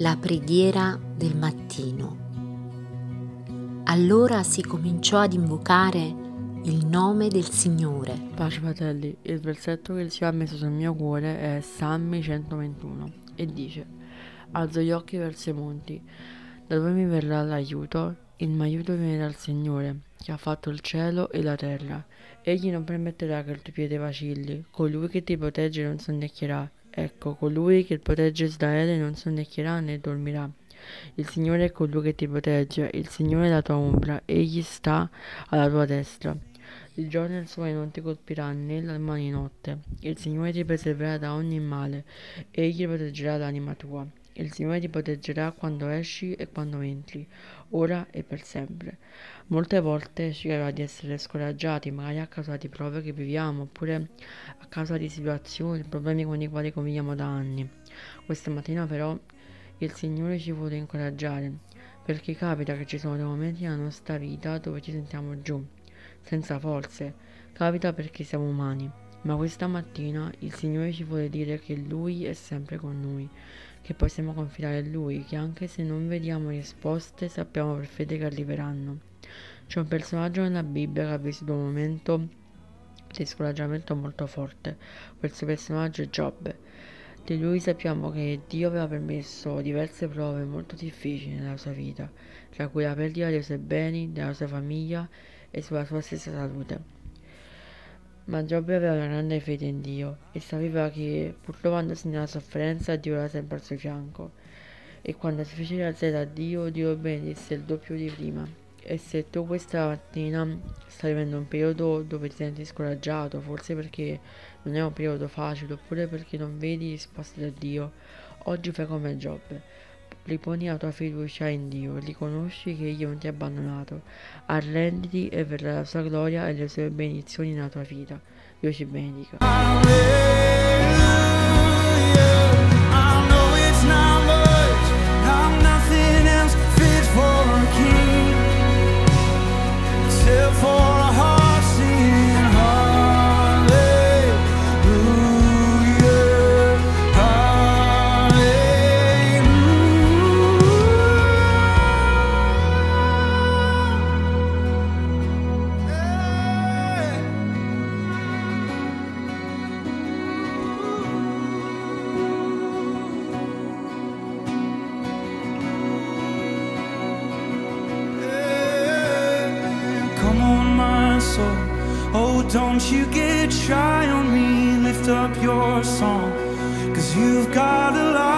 la preghiera del mattino. Allora si cominciò ad invocare il nome del Signore. Pace fratelli, il versetto che il Signore ha messo sul mio cuore è Salmo 121 e dice: alzo gli occhi verso i monti, da dove mi verrà l'aiuto? Il mio aiuto viene dal Signore, che ha fatto il cielo e la terra. Egli non permetterà che il tuo piede vacilli, colui che ti protegge non sonnecchierà. Ecco, colui che protegge Israele non sonnecchierà né dormirà. Il Signore è colui che ti protegge, il Signore è la tua ombra, egli sta alla tua destra. Di giorno il sole non ti colpirà né la mano di notte. Il Signore ti preserverà da ogni male, egli proteggerà l'anima tua. Il Signore ti proteggerà quando esci e quando entri, ora e per sempre. Molte volte cercherà di essere scoraggiati, magari a causa di prove che viviamo, oppure a causa di situazioni, problemi con i quali conviviamo da anni. Questa mattina però il Signore ci vuole incoraggiare, perché capita che ci sono dei momenti nella nostra vita dove ci sentiamo giù, senza forze. Capita perché siamo umani. Ma questa mattina il Signore ci vuole dire che Lui è sempre con noi, che possiamo confidare in Lui, che anche se non vediamo risposte sappiamo per fede che arriveranno. C'è un personaggio nella Bibbia che ha vissuto un momento di scoraggiamento molto forte. Questo personaggio è Giobbe. Di lui sappiamo che Dio aveva permesso diverse prove molto difficili nella sua vita, tra cui la perdita dei suoi beni, della sua famiglia e sulla sua stessa salute. Ma Giobbe aveva una grande fede in Dio e sapeva che pur trovandosi nella sofferenza Dio era sempre al suo fianco, e quando si fece alzare a Dio, Dio benedisse il doppio di prima. E se tu questa mattina stai vivendo un periodo dove ti senti scoraggiato, forse perché non è un periodo facile oppure perché non vedi risposte da Dio, oggi fai come Giobbe. Riponi la tua fiducia in Dio, riconosci che Egli non ti ha abbandonato, arrenditi e verrà la sua gloria e le sue benedizioni nella tua vita. Dio ci benedica. Oh, don't you get shy on me, lift up your song, 'cause you've got a lot.